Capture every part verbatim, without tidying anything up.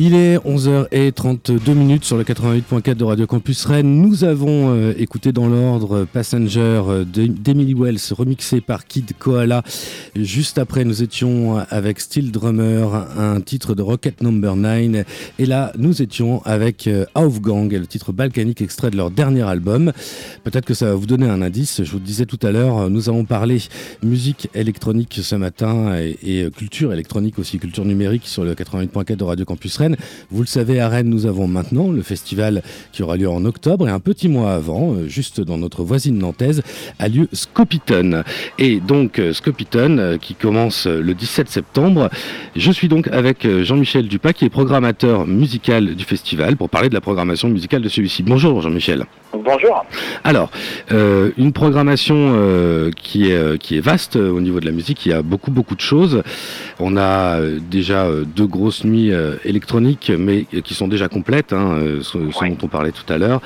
Il est onze heures trente-deux sur le quatre-vingt-huit point quatre de Radio Campus Rennes. Nous avons euh, écouté dans l'ordre Passenger euh, d'Emily Wells, remixé par Kid Koala. Juste après, nous étions avec Steel Drummer, un titre de Rocket number neuf. Et là, nous étions avec euh, Aufgang, le titre balkanique extrait de leur dernier album. Peut-être que ça va vous donner un indice. Je vous le disais tout à l'heure, nous avons parlé musique électronique ce matin et, et culture électronique aussi, culture numérique sur le quatre-vingt-huit point quatre de Radio Campus Rennes. Vous le savez, à Rennes, nous avons maintenant le festival qui aura lieu en octobre et un petit mois avant, juste dans notre voisine nantaise, a lieu Scopitone. Et donc Scopitone qui commence le dix-sept septembre. Je suis donc avec Jean-Michel Dupas qui est programmateur musical du festival pour parler de la programmation musicale de celui-ci. Bonjour Jean-Michel. Bonjour. Alors, euh, une programmation euh, qui, est, qui est vaste au niveau de la musique, il y a beaucoup beaucoup de choses. On a déjà deux grosses nuits électroniques, mais qui sont déjà complètes, hein, ce, ouais. ce dont on parlait tout à l'heure.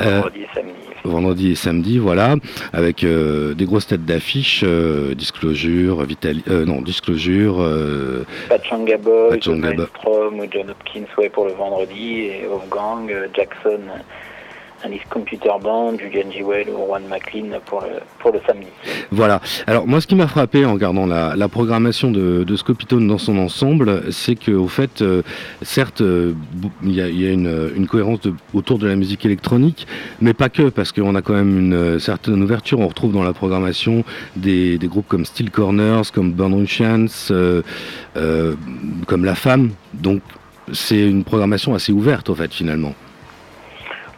Euh, vendredi et samedi. Vendredi et samedi, voilà, avec euh, des grosses têtes d'affiche, euh, Disclosure, Vitali, euh, non, Disclosure, euh, Pachanga Boy, John Gabba Strom, John Hopkins, ouais, pour le vendredi, et Wolfgang euh, Jackson. Un livre Computer Band, Julian G. Whale ou Juan McLean pour le, pour le samedi. Voilà. Alors moi, ce qui m'a frappé en regardant la, la programmation de, de Scopitone dans son ensemble, c'est qu'au fait, euh, certes, il euh, y a, y a une, une cohérence de, autour de la musique électronique, mais pas que, parce qu'on a quand même une euh, certaine ouverture. On retrouve dans la programmation des, des groupes comme Steel Corners, comme Born Ruffians, euh, euh, comme La Femme. Donc c'est une programmation assez ouverte, au fait, finalement.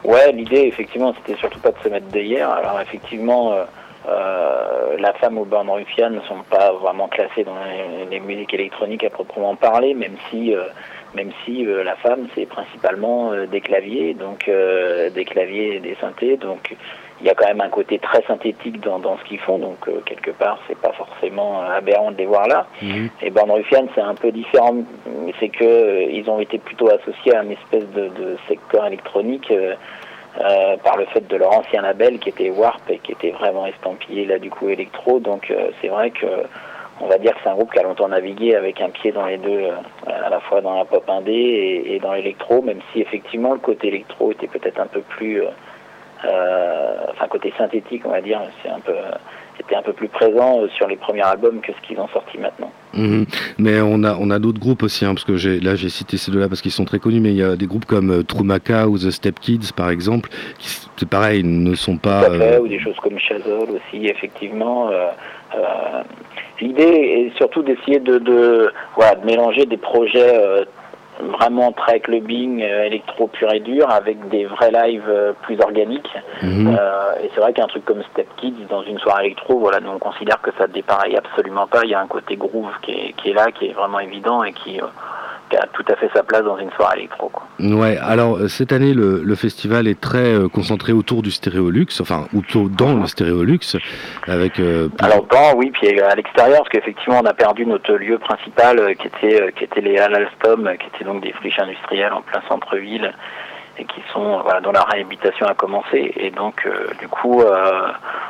Ouais, l'idée, effectivement, c'était surtout pas de se mettre d'hier. Alors, effectivement, euh, euh, La Femme ou Born Ruffians ne sont pas vraiment classés dans les, les musiques électroniques à proprement parler, même si, euh, même si euh, La Femme, c'est principalement euh, des claviers, donc euh, des claviers et des synthés. Donc, il y a quand même un côté très synthétique dans, dans ce qu'ils font, donc euh, quelque part, c'est pas forcément aberrant de les voir là. Mmh. Et Born Ruffians, c'est un peu différent, c'est que euh, ils ont été plutôt associés à une espèce de, de secteur électronique euh, euh, par le fait de leur ancien label qui était Warp et qui était vraiment estampillé là du coup électro, donc euh, c'est vrai que on va dire que c'est un groupe qui a longtemps navigué avec un pied dans les deux, euh, à la fois dans la pop indé et, et dans l'électro, même si effectivement le côté électro était peut-être un peu plus... Euh, Euh, enfin côté synthétique on va dire, c'est un peu, c'était un peu plus présent sur les premiers albums que ce qu'ils ont sorti maintenant. Mmh. Mais on a, on a d'autres groupes aussi, hein, parce que j'ai, là j'ai cité ces deux-là parce qu'ils sont très connus, mais il y a des groupes comme euh, Trumaka ou The Step Kids par exemple, qui c'est pareil, ne sont pas... Tout à fait, euh... ou des choses comme Chassol aussi, effectivement... Euh, euh, l'idée est surtout d'essayer de, de, voilà, de mélanger des projets... Euh, vraiment très clubbing, électro pur et dur, avec des vrais lives plus organiques. Mmh. Euh, et c'est vrai qu'un truc comme Step Kids, dans une soirée électro, voilà, nous on considère que ça dépareille absolument pas. Il y a un côté groove qui est, qui est là, qui est vraiment évident et qui... Euh a tout à fait sa place dans une soirée électro, quoi. Ouais, alors cette année le, le festival est très euh, concentré autour du Stereolux, enfin autour dans le Stereolux avec euh, plus... Alors dans oui, puis à l'extérieur parce qu'effectivement on a perdu notre lieu principal euh, qui était euh, qui était les halles Alstom, euh, qui étaient donc des friches industrielles en plein centre-ville et qui sont voilà dont la réhabilitation a commencé et donc euh, du coup euh,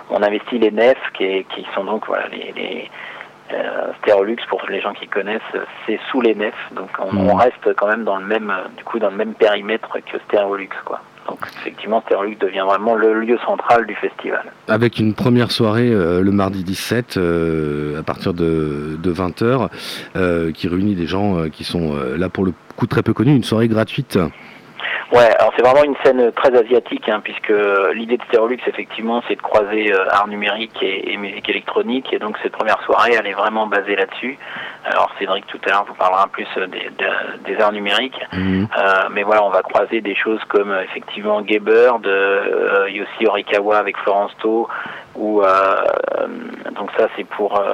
on investit les nefs qui, qui sont donc voilà les, les Euh, Stereolux, pour les gens qui connaissent, c'est sous les nefs, donc on, mmh. on reste quand même dans le même, du coup, dans le même périmètre que Stereolux, quoi. Donc effectivement, Stereolux devient vraiment le lieu central du festival. Avec une première soirée euh, le mardi dix-sept euh, à partir de, de vingt heures, euh, qui réunit des gens euh, qui sont euh, là pour le coup très peu connus, une soirée gratuite. Ouais, alors c'est vraiment une scène très asiatique, hein, puisque l'idée de Stereolux, effectivement, c'est de croiser euh, art numérique et, et musique électronique, et donc cette première soirée, elle est vraiment basée là-dessus. Alors Cédric, tout à l'heure, vous parlera plus des, des, des arts numériques, mmh. euh, mais voilà, on va croiser des choses comme, effectivement, Gaybird, euh, Yossi Horikawa avec Florence Tau, ou euh, donc ça c'est pour euh,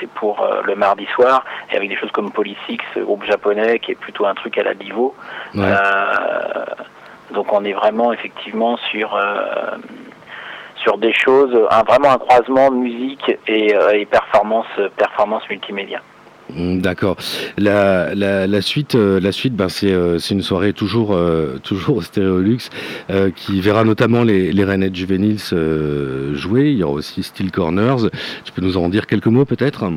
c'est pour euh, le mardi soir, et avec des choses comme Polysix, groupe japonais qui est plutôt un truc à la Divo. Ouais. Euh, donc on est vraiment effectivement sur euh, sur des choses, un, vraiment un croisement musique et, euh, et performance performance multimédia. D'accord. La, la, la suite, euh, la suite, ben c'est, euh, c'est une soirée toujours, euh, toujours au Stereolux euh, qui verra notamment les, les Rennettes Juveniles euh, jouer. Il y aura aussi Steel Corners. Tu peux nous en dire quelques mots peut-être ?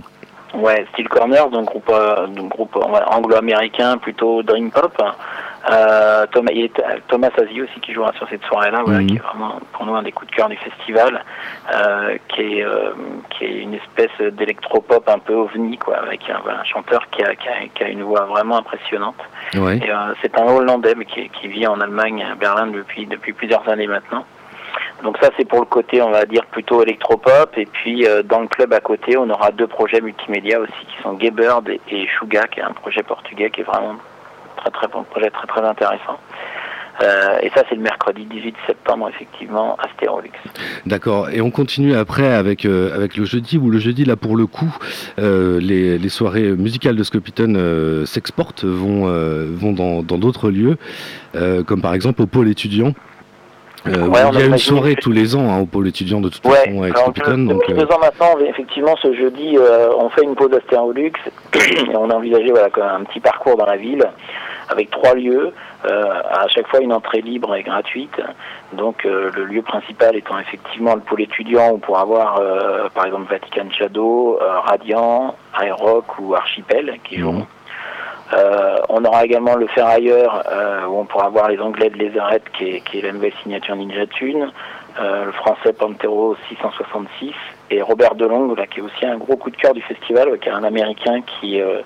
Ouais, Steel Corners, donc groupe, euh, donc groupe anglo-américain, plutôt dream pop. Euh, Thomas, il est, Thomas Aziz aussi qui jouera sur cette soirée-là, voilà, mmh. qui est vraiment pour nous un des coups de cœur du festival, euh, qui est euh, qui est une espèce d'électropop un peu ovni, quoi, avec un, voilà, un chanteur qui a, qui a qui a une voix vraiment impressionnante. Ouais. Et, euh, c'est un Hollandais mais qui qui vit en Allemagne, à Berlin depuis depuis plusieurs années maintenant. Donc ça c'est pour le côté, on va dire, plutôt électropop. Et puis euh, dans le club à côté, on aura deux projets multimédia aussi qui sont Gaybird et, et Suga, qui est un projet portugais qui est vraiment très très bon projet, très très intéressant. Euh, et ça c'est le mercredi dix-huit septembre effectivement à Stereolux. D'accord, et on continue après avec, euh, avec le jeudi, où le jeudi là pour le coup euh, les, les soirées musicales de Scopitone euh, s'exportent, vont, euh, vont dans, dans d'autres lieux, euh, comme par exemple au pôle étudiant. Euh, ouais, il y a une soirée que... tous les ans hein, au pôle étudiant de toute ouais, façon avec Scopitone. Depuis deux ans maintenant, effectivement, ce jeudi, euh, on fait une pause à Stereolux et on a envisagé voilà, un petit parcours dans la ville avec trois lieux, euh, à chaque fois une entrée libre et gratuite. Donc euh, le lieu principal étant effectivement le pôle étudiant, où on pourra voir euh, par exemple Vatican Shadow, euh, Radiant, Aeroc ou Archipel qui joueront. Mmh. Euh, on aura également le Ferrailleur, euh, où on pourra voir les Anglais de Lézarette, qui est, qui est la nouvelle signature Ninja Tune, euh, le Français Pantero six cent soixante-six, et Robert Delong, là, qui est aussi un gros coup de cœur du festival, ouais, qui est un Américain qui... Euh,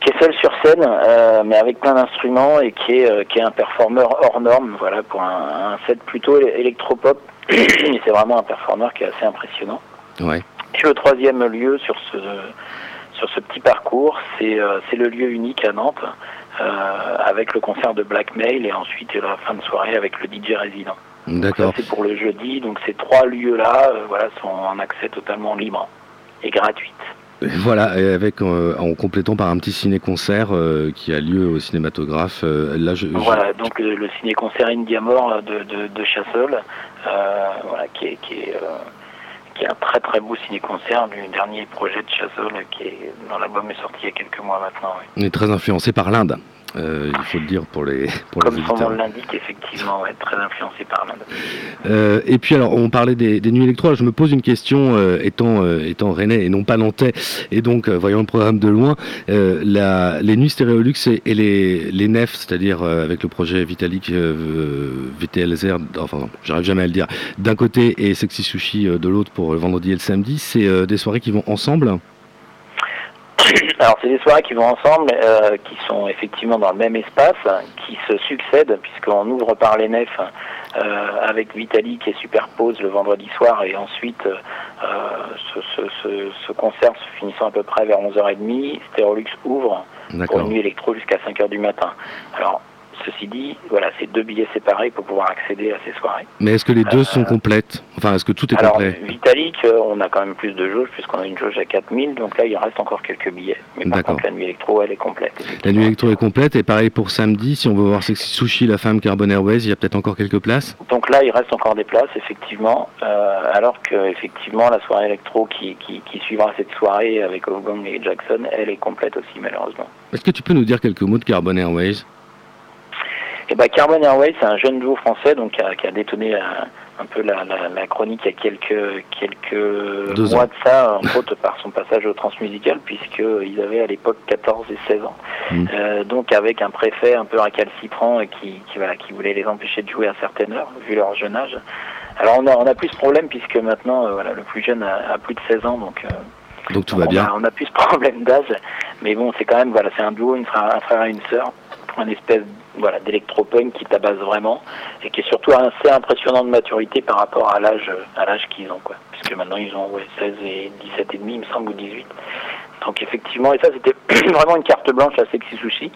qui est seul sur scène, euh, mais avec plein d'instruments, et qui est, euh, qui est un performeur hors norme, voilà, pour un, un set plutôt électropop. Et c'est vraiment un performeur qui est assez impressionnant. Ouais. Et le troisième lieu sur ce... Sur ce petit parcours, c'est, euh, c'est le lieu unique à Nantes, euh, avec le concert de Blackmail et ensuite la fin de soirée avec le D J résident. D'accord. Donc ça, c'est pour le jeudi, donc ces trois lieux-là euh, voilà, sont en accès totalement libre et gratuit. Voilà, et avec, euh, en complétant par un petit ciné-concert euh, qui a lieu au cinématographe. Euh, là, je, je... Voilà, donc le, le ciné-concert Indiamore de, de, de Chassol, euh, voilà, qui est... Qui est euh... qui est un très très beau ciné-concert du dernier projet de Chassol, qui est dans l'album est sorti il y a quelques mois maintenant. Oui. On est très influencé par l'Inde, euh, il faut le dire pour les pour Comme les visiteurs. Comme son nom l'indique, effectivement, ouais, très influencé par l'Inde. Euh, et puis alors, on parlait des, des nuits électro, je me pose une question, euh, étant, euh, étant rennais et non pas nantais, et donc euh, voyant le programme de loin, euh, la, les nuits Stereolux et, et les, les nefs, c'est-à-dire euh, avec le projet Vitalic, euh, V T L Z R, enfin non, j'arrive jamais à le dire, d'un côté et Sexy Sushi euh, de l'autre pour le vendredi et le samedi, c'est euh, des soirées qui vont ensemble ? Alors c'est des soirées qui vont ensemble, euh, qui sont effectivement dans le même espace, qui se succèdent, puisqu'on ouvre par les nefs euh, avec Vitali qui superpose le vendredi soir, et ensuite euh, ce, ce, ce, ce concert se finissant à peu près vers onze heures trente, Stereolux ouvre D'accord. pour une nuit électro jusqu'à cinq heures du matin. Alors ceci dit, voilà, c'est deux billets séparés pour pouvoir accéder à ces soirées. Mais est-ce que les deux euh, sont complètes ? Enfin, est-ce que tout est alors, complet ? Alors, Vitalik, on a quand même plus de jauges, puisqu'on a une jauge à quatre mille, donc là, il reste encore quelques billets. Mais par D'accord. contre, la nuit électro, elle est complète. La nuit électro est complète, et pareil pour samedi, si on veut voir Sexy Sushi, La Femme, Carbon Airways, il y a peut-être encore quelques places ? Donc là, il reste encore des places, effectivement, euh, alors que, effectivement, la soirée électro qui, qui, qui suivra cette soirée avec Aufgang et Jackson, elle est complète aussi, malheureusement. Est-ce que tu peux nous dire quelques mots de Carbon Airways ? Eh ben, Carbon Airways, c'est un jeune duo français donc qui a, qui a détonné la, un peu la, la, la chronique il y a quelques, quelques Deux mois ans. de ça, en faute par son passage au transmusical, puisqu'ils avaient à l'époque quatorze et seize ans. Mmh. Euh, donc avec un préfet un peu récalcitrant qui, qui, voilà, qui voulait les empêcher de jouer à certaines heures, vu leur jeune âge. Alors on a, on a plus ce problème, puisque maintenant euh, voilà, le plus jeune a, a plus de seize ans, donc... Euh, donc tout on, va bien. On a, on a plus ce problème d'âge, mais bon, c'est quand même, voilà, c'est un duo, une frère, un frère et une sœur, pour une espèce... Voilà, d'électropunk qui tabasse vraiment et qui est surtout assez impressionnant de maturité par rapport à l'âge à l'âge qu'ils ont, quoi. Puisque maintenant ils ont ouais, seize et dix-sept et demi, il me semble, ou dix-huit. Donc effectivement, et ça c'était vraiment une carte blanche à Sexy Sushi.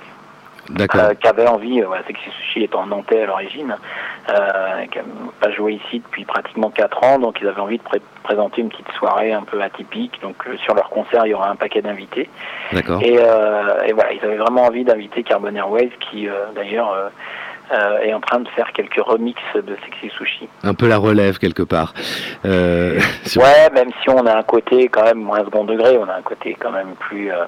D'accord. Euh, qui avait envie, euh, ouais, Sexy Sushi étant nantais à l'origine, euh, qui n'a pas joué ici depuis pratiquement quatre ans, donc ils avaient envie de pré- présenter une petite soirée un peu atypique. Donc euh, sur leur concert, il y aura un paquet d'invités. D'accord. Et, euh, et voilà, ils avaient vraiment envie d'inviter Carbon Airways, qui euh, d'ailleurs euh, euh, est en train de faire quelques remixes de Sexy Sushi. Un peu la relève quelque part. Euh, sur... Ouais, même si on a un côté quand même moins second degré, on a un côté quand même plus... Euh,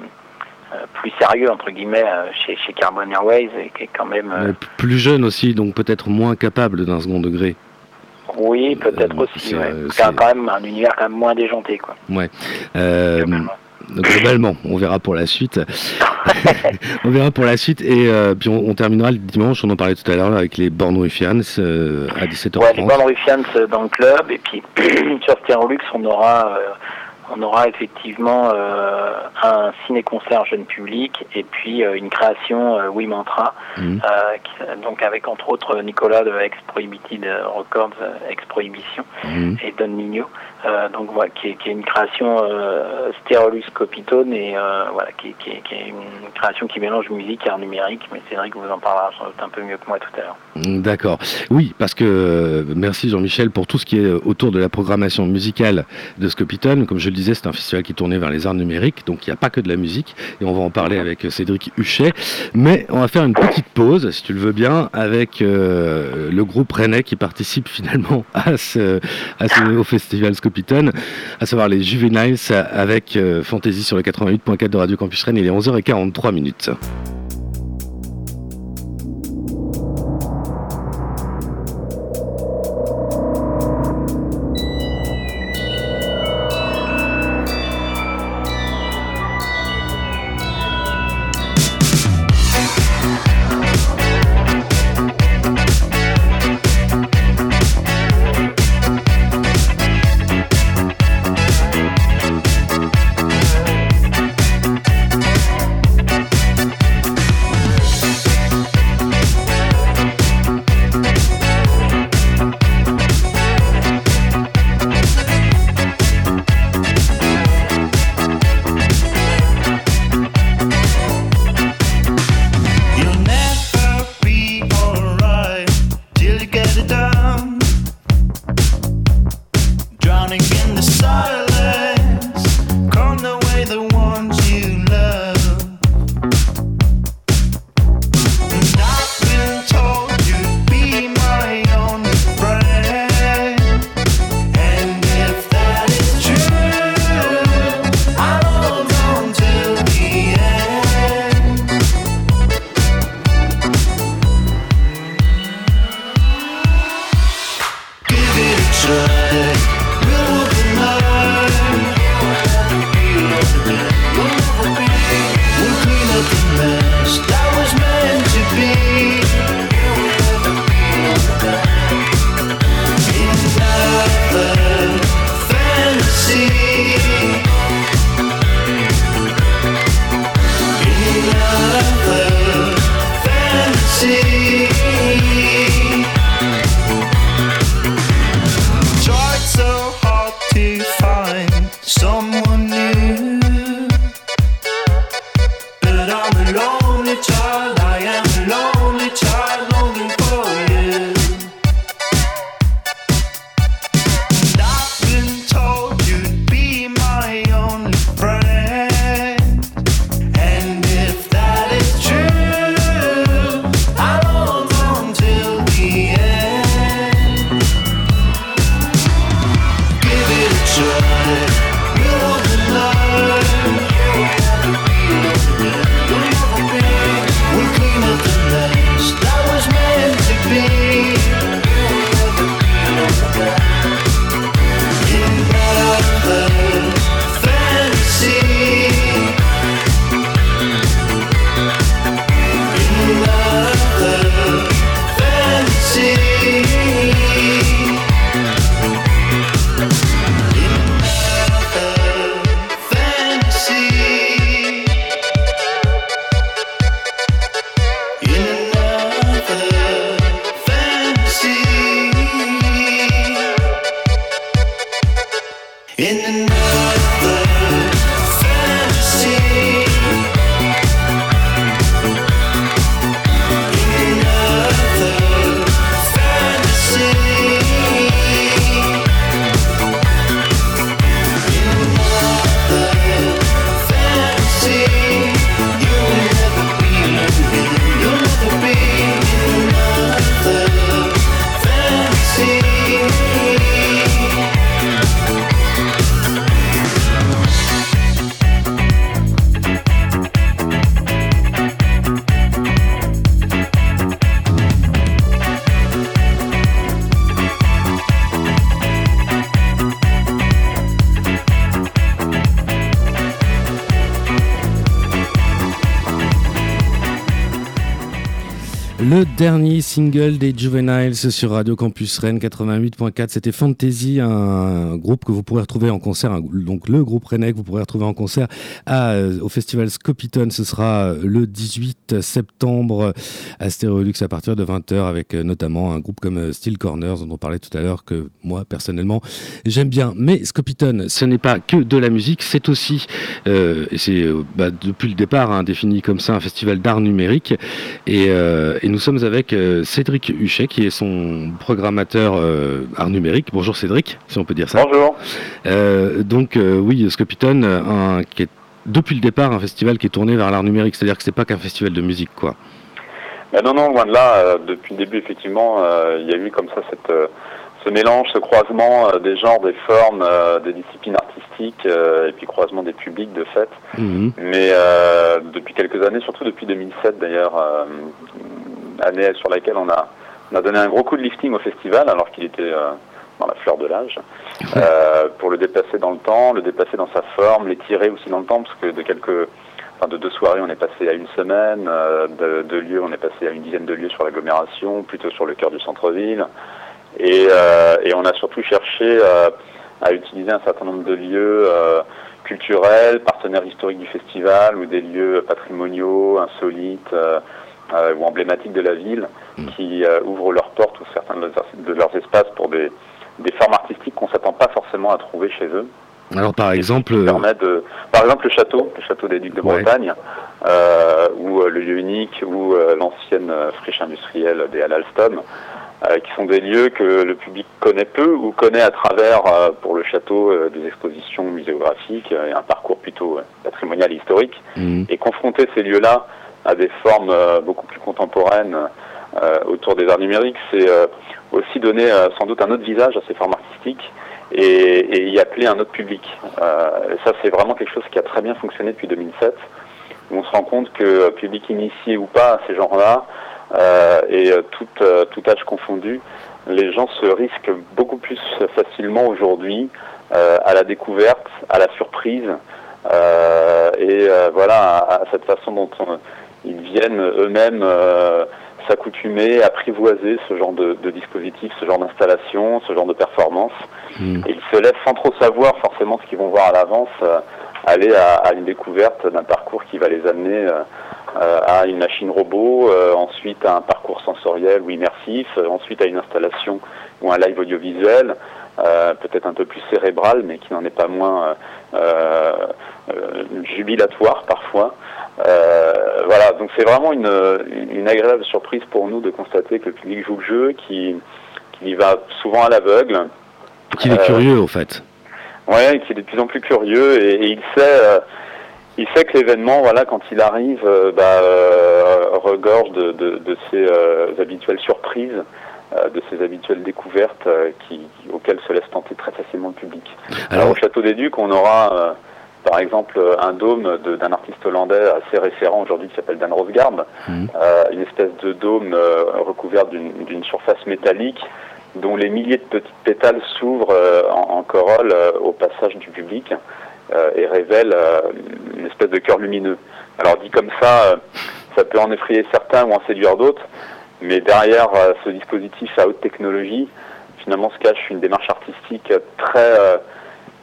plus sérieux entre guillemets chez, chez Carbon Airways et qui est quand même euh... plus jeune aussi, donc peut-être moins capable d'un second degré. Oui, peut-être euh, aussi. C'est, ouais. c'est... c'est quand même un univers quand même moins déjanté, quoi. Ouais. Euh, Donc, globalement, on verra pour la suite. on verra pour la suite et euh, puis on, on terminera le dimanche, on en parlait tout à l'heure là, avec les Born Ruffians euh, à dix-sept heures trente. Ouais, les Born Ruffians dans le club et puis sur Stereolux on aura euh, on aura effectivement euh, un ciné-concert jeune public et puis euh, une création euh, We Mantra mmh. euh, qui, donc avec entre autres Nicolas de Ex Prohibited Records, Ex Prohibition mmh. et Don Ligno. Euh, donc voilà, qui est, qui est une création euh, Stereolux Scopitone et euh, voilà, qui, qui, qui est une création qui mélange musique et art numérique. Mais Cédric vous en parlera sans doute un peu mieux que moi tout à l'heure. D'accord. Oui, parce que euh, merci Jean-Michel pour tout ce qui est autour de la programmation musicale de Scopitone. Comme je le disais, c'est un festival qui est tourné vers les arts numériques, donc il n'y a pas que de la musique. Et on va en parler avec Cédric Huchet. Mais on va faire une petite pause, si tu le veux bien, avec euh, le groupe rennais qui participe finalement à ce, à ce, au festival Scopitone. À savoir les Juveniles avec euh, Fantasy sur le quatre-vingt-huit point quatre de Radio Campus Rennes, il est onze heures quarante-trois minutes. Joy Le dernier single des Juveniles sur Radio Campus Rennes quatre-vingt-huit point quatre, c'était Fantasy, un groupe que vous pourrez retrouver en concert, un, donc le groupe rennais que vous pourrez retrouver en concert à, au festival Scopitone. Ce sera le dix-huit septembre à Stereolux à partir de vingt heures avec notamment un groupe comme Steel Corners dont on parlait tout à l'heure, que moi personnellement j'aime bien. Mais Scopitone, ce n'est pas que de la musique, c'est aussi, euh, et c'est bah, depuis le départ hein, défini comme ça, un festival d'art numérique. Et, euh, et nous sommes avec euh, Cédric Huchet, qui est son programmateur euh, art numérique. Bonjour Cédric, si on peut dire ça. Bonjour. Euh, donc euh, oui, Scopitone, un, qui est depuis le départ un festival qui est tourné vers l'art numérique, c'est-à-dire que c'est pas qu'un festival de musique, quoi. Ben non, non, loin de là. Euh, depuis le début, effectivement, euh, il y a eu comme ça cette, euh, ce mélange, ce croisement euh, des genres, des formes, euh, des disciplines artistiques, euh, et puis croisement des publics, de fait. Mmh. Mais euh, depuis quelques années, surtout depuis deux mille sept d'ailleurs, euh, année sur laquelle on a, on a donné un gros coup de lifting au festival, alors qu'il était euh, dans la fleur de l'âge, euh, pour le dépasser dans le temps, le dépasser dans sa forme, l'étirer aussi dans le temps, parce que de quelques... Enfin, de deux soirées, on est passé à une semaine, euh, de, de lieux, on est passé à une dizaine de lieux sur l'agglomération, plutôt sur le cœur du centre-ville. Et, euh, et on a surtout cherché euh, à utiliser un certain nombre de lieux euh, culturels, partenaires historiques du festival, ou des lieux patrimoniaux, insolites, euh, euh, ou emblématiques de la ville, qui euh, ouvrent leurs portes ou certains de leurs espaces pour des, des formes artistiques qu'on ne s'attend pas forcément à trouver chez eux. Alors par exemple, de, par exemple le château, le château des Ducs de Bretagne, ouais. euh, ou euh, le lieu unique, ou euh, l'ancienne euh, friche industrielle des Halles Alstom, euh, qui sont des lieux que le public connaît peu ou connaît à travers, euh, pour le château, euh, des expositions muséographiques euh, et un parcours plutôt euh, patrimonial et historique. Mmh. Et confronter ces lieux-là à des formes euh, beaucoup plus contemporaines euh, autour des arts numériques, c'est euh, aussi donner euh, sans doute un autre visage à ces formes artistiques. Et, et y appeler un autre public. Euh, ça, c'est vraiment quelque chose qui a très bien fonctionné depuis deux mille sept, où on se rend compte que, public initié ou pas à ces genres-là, euh, et tout, euh, tout âge confondu, les gens se risquent beaucoup plus facilement aujourd'hui euh, à la découverte, à la surprise, euh, et euh, voilà, à, à cette façon dont on, ils viennent eux-mêmes euh, s'accoutumer, apprivoiser ce genre de, de dispositif, ce genre d'installation, ce genre de performance. Mmh. Et ils se laissent sans trop savoir forcément ce qu'ils vont voir à l'avance, euh, aller à, à une découverte d'un parcours qui va les amener euh, à une machine robot, euh, ensuite à un parcours sensoriel ou immersif, euh, ensuite à une installation ou un live audiovisuel, euh, peut-être un peu plus cérébral, mais qui n'en est pas moins euh, euh, jubilatoire parfois. Euh, voilà, donc c'est vraiment une, une agréable surprise pour nous de constater que le public joue le jeu, qui, qui y va souvent à l'aveugle. Qu'il est euh, curieux, en fait. Ouais, qu'il est de plus en plus curieux, et, et il sait, euh, il sait que l'événement, voilà, quand il arrive, euh, bah, euh, regorge de, de, de ses euh, habituelles surprises, euh, de ses habituelles découvertes euh, qui, auxquelles se laisse tenter très facilement le public. Alors, Alors au Château des Ducs, on aura... Euh, Par exemple, un dôme de, d'un artiste hollandais assez référent aujourd'hui qui s'appelle Dan Rosgaard, mmh. euh, une espèce de dôme euh, recouvert d'une, d'une surface métallique dont les milliers de petites pétales s'ouvrent euh, en, en corolle euh, au passage du public euh, et révèlent euh, une espèce de cœur lumineux. Alors dit comme ça, euh, ça peut en effrayer certains ou en séduire d'autres, mais derrière euh, ce dispositif à haute technologie, finalement se cache une démarche artistique très, euh,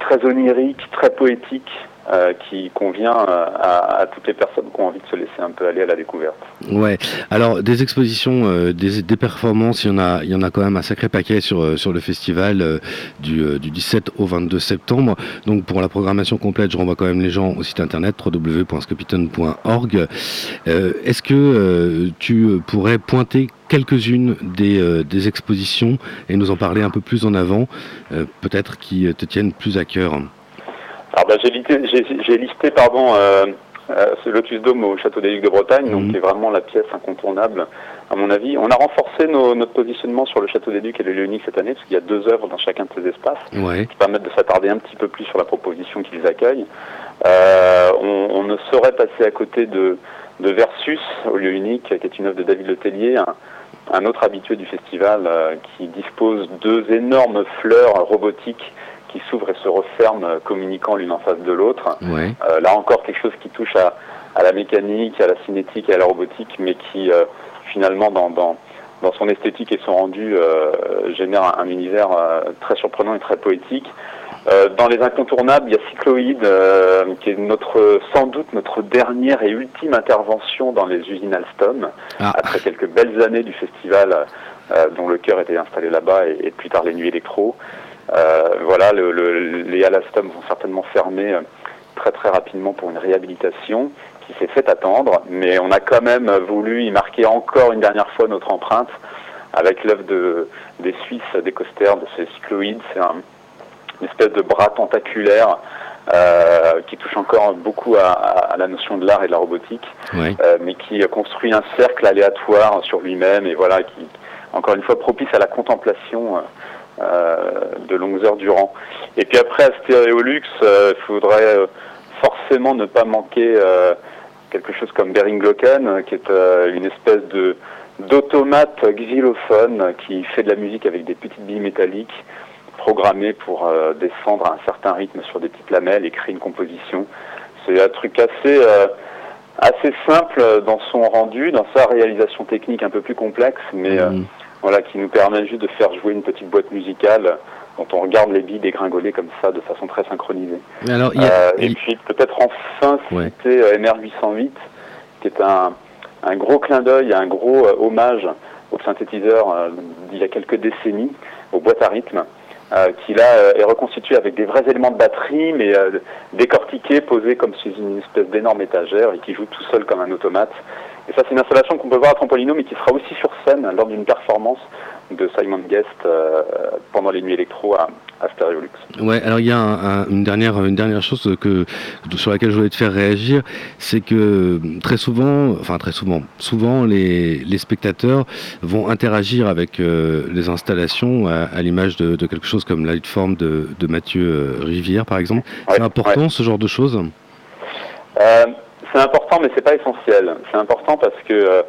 très onirique, très poétique, Euh, qui convient euh, à, à toutes les personnes qui ont envie de se laisser un peu aller à la découverte. Ouais. Alors des expositions, euh, des, des performances, il y en a, il y en a quand même un sacré paquet sur sur le festival euh, du, euh, du dix-sept au vingt-deux septembre. Donc pour la programmation complète, je renvoie quand même les gens au site internet w w w point scopitone point org. Euh, est-ce que euh, tu pourrais pointer quelques-unes des euh, des expositions et nous en parler un peu plus en avant, euh, peut-être qui te tiennent plus à cœur? Alors ben, j'ai listé, j'ai, j'ai listé pardon, euh, euh, ce Lotus Dome au Château des Ducs de Bretagne, mmh. donc qui est vraiment la pièce incontournable à mon avis. On a renforcé nos, notre positionnement sur le Château des Ducs et le Lieu Unique cette année, parce qu'il y a deux œuvres dans chacun de ces espaces, ouais. qui permettent de s'attarder un petit peu plus sur la proposition qu'ils accueillent. Euh, on, on ne saurait passer à côté de, de Versus au Lieu Unique, qui est une œuvre de David Le Tellier, un, un autre habitué du festival, euh, qui dispose deux énormes fleurs robotiques qui s'ouvrent et se referment, communiquant l'une en face de l'autre. Ouais. Euh, là encore, quelque chose qui touche à, à la mécanique, à la cinétique et à la robotique, mais qui euh, finalement dans, dans, dans son esthétique et son rendu euh, génère un univers euh, très surprenant et très poétique. Euh, dans les incontournables, il y a Cycloïde, euh, qui est notre, sans doute notre dernière et ultime intervention dans les usines Alstom, ah. après quelques belles années du festival euh, dont le cœur était installé là-bas et, et plus tard les nuits électro. Euh, voilà, le, le, les Alstom vont certainement fermer très très rapidement pour une réhabilitation qui s'est fait attendre, mais on a quand même voulu y marquer encore une dernière fois notre empreinte avec l'œuvre de, des Suisses, des Coster, de ces Cycloïdes. C'est un une espèce de bras tentaculaire euh, qui touche encore beaucoup à, à, à la notion de l'art et de la robotique, oui. euh, mais qui construit un cercle aléatoire sur lui-même et voilà, qui, encore une fois, propice à la contemplation euh, de longues heures durant. Et puis après, à Stereolux, il euh, faudrait forcément ne pas manquer euh, quelque chose comme Bering-Glocken, qui est euh, une espèce de, d'automate xylophone qui fait de la musique avec des petites billes métalliques, programmé pour euh, descendre à un certain rythme sur des petites lamelles et créer une composition. C'est un truc assez, euh, assez simple dans son rendu, dans sa réalisation technique un peu plus complexe, mais euh, mmh. voilà, qui nous permet juste de faire jouer une petite boîte musicale dont on regarde les billes dégringoler comme ça, de façon très synchronisée. Alors, y a... euh, et y... puis peut-être enfin ouais. citer euh, M R huit cent huit, qui est un, un gros clin d'œil, un gros euh, hommage au synthétiseur euh, d'il y a quelques décennies, aux boîtes à rythme, Euh, qui là euh, est reconstitué avec des vrais éléments de batterie, mais euh, décortiqué, posé comme sur une espèce d'énorme étagère et qui joue tout seul comme un automate. Et ça, c'est une installation qu'on peut voir à Trampolino, mais qui sera aussi sur scène lors d'une performance de Simon Guest euh, pendant les nuits électro à, à Stereolux. Ouais, alors il y a un, un, une dernière une dernière chose que sur laquelle je voulais te faire réagir, c'est que très souvent, enfin très souvent, souvent les les spectateurs vont interagir avec euh, les installations à, à l'image de, de quelque chose comme Lightform de de Mathieu Rivière par exemple. Ouais, c'est important ouais. ce genre de choses. Euh, c'est important, mais c'est pas essentiel. C'est important parce que euh,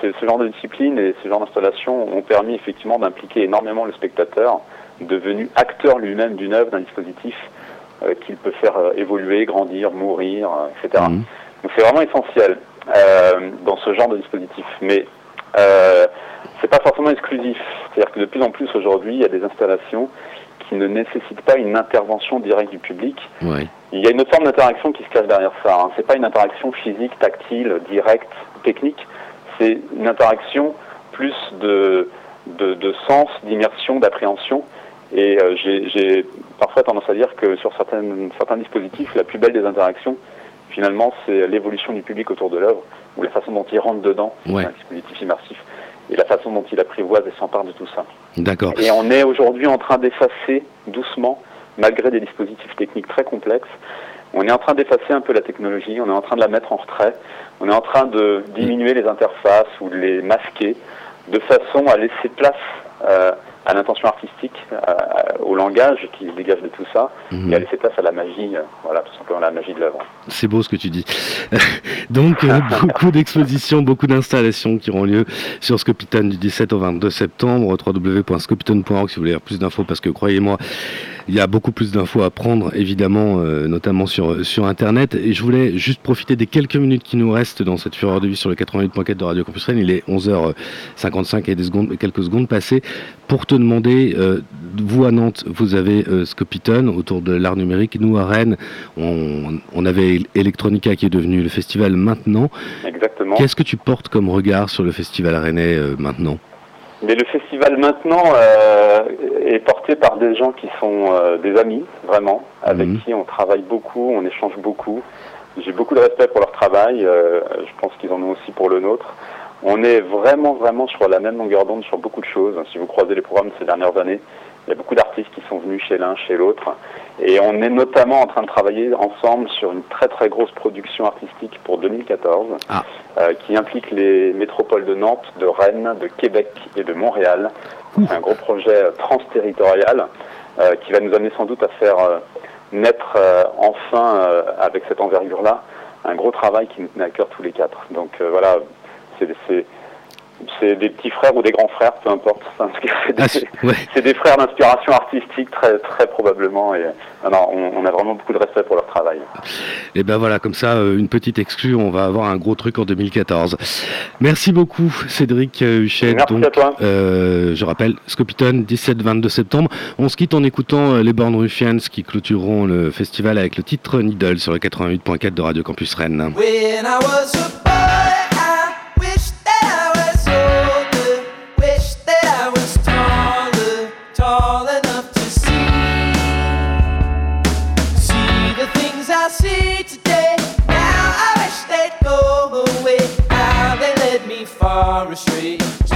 ce genre de discipline et ce genre d'installation ont permis effectivement d'impliquer énormément le spectateur, devenu acteur lui-même d'une œuvre, d'un dispositif euh, qu'il peut faire euh, évoluer, grandir, mourir, euh, et cetera. Mmh. Donc c'est vraiment essentiel euh, dans ce genre de dispositif. Mais euh, c'est pas forcément exclusif. C'est-à-dire que de plus en plus aujourd'hui, il y a des installations qui ne nécessitent pas une intervention directe du public. Oui. Il y a une autre forme d'interaction qui se cache derrière ça. Hein. C'est pas une interaction physique, tactile, directe, technique. C'est une interaction plus de, de, de sens, d'immersion, d'appréhension. Et euh, j'ai, j'ai parfois tendance à dire que sur certaines, certains dispositifs, la plus belle des interactions, finalement, c'est l'évolution du public autour de l'œuvre, ou la façon dont il rentre dedans, ouais. un dispositif immersif, et la façon dont il apprivoise et s'empare de tout ça. D'accord. Et on est aujourd'hui en train d'effacer doucement, malgré des dispositifs techniques très complexes, on est en train d'effacer un peu la technologie, on est en train de la mettre en retrait, on est en train de diminuer les interfaces ou de les masquer de façon à laisser place euh, à l'intention artistique, à, au langage qui se dégage de tout ça, mmh. et à laisser place à la magie, euh, voilà, tout simplement la magie de l'œuvre. C'est beau ce que tu dis. Donc, euh, beaucoup d'expositions, beaucoup d'installations qui auront lieu sur Scopitone du dix-sept au vingt-deux septembre, w w w point scopitone point org si vous voulez avoir plus d'infos, parce que croyez-moi, il y a beaucoup plus d'infos à prendre, évidemment, euh, notamment sur, sur Internet. Et je voulais juste profiter des quelques minutes qui nous restent dans cette Fureur de vie sur le quatre-vingt-huit point quatre de Radio Campus Rennes. Il est onze heures cinquante-cinq et des secondes, quelques secondes passées. Pour te demander, euh, vous à Nantes, vous avez euh, Scopitone autour de l'art numérique. Nous à Rennes, on, on avait Electronica qui est devenu le festival maintenant. Exactement. Qu'est-ce que tu portes comme regard sur le festival rennais euh, maintenant ? Mais le festival maintenant euh, est porté par des gens qui sont euh, des amis, vraiment, avec mmh. qui on travaille beaucoup, on échange beaucoup. J'ai beaucoup de respect pour leur travail, euh, je pense qu'ils en ont aussi pour le nôtre. On est vraiment, vraiment sur la même longueur d'onde sur beaucoup de choses. Si vous croisez les programmes de ces dernières années, il y a beaucoup d'artistes qui sont venus chez l'un, chez l'autre. Et on est notamment en train de travailler ensemble sur une très très grosse production artistique pour deux mille quatorze, ah. euh, qui implique les métropoles de Nantes, de Rennes, de Québec et de Montréal. C'est un gros projet transterritorial euh, qui va nous amener sans doute à faire euh, naître euh, enfin, euh, avec cette envergure-là, un gros travail qui nous tenait à cœur tous les quatre. Donc euh, voilà, c'est... c'est C'est des petits frères ou des grands frères, peu importe. Enfin, c'est, des, ah, c'est, ouais. c'est des frères d'inspiration artistique, très, très probablement. Et, alors, on, on a vraiment beaucoup de respect pour leur travail. Et ben voilà, comme ça, une petite exclue, on va avoir un gros truc en deux mille quatorze. Merci beaucoup, Cédric Huchet. Merci donc, à toi. Euh, je rappelle, Scopitone, dix-sept vingt-deux septembre. On se quitte en écoutant les Born Ruffians qui clôtureront le festival avec le titre Needle sur le quatre-vingt-huit point quatre de Radio Campus Rennes. When I was a boy. Forestry.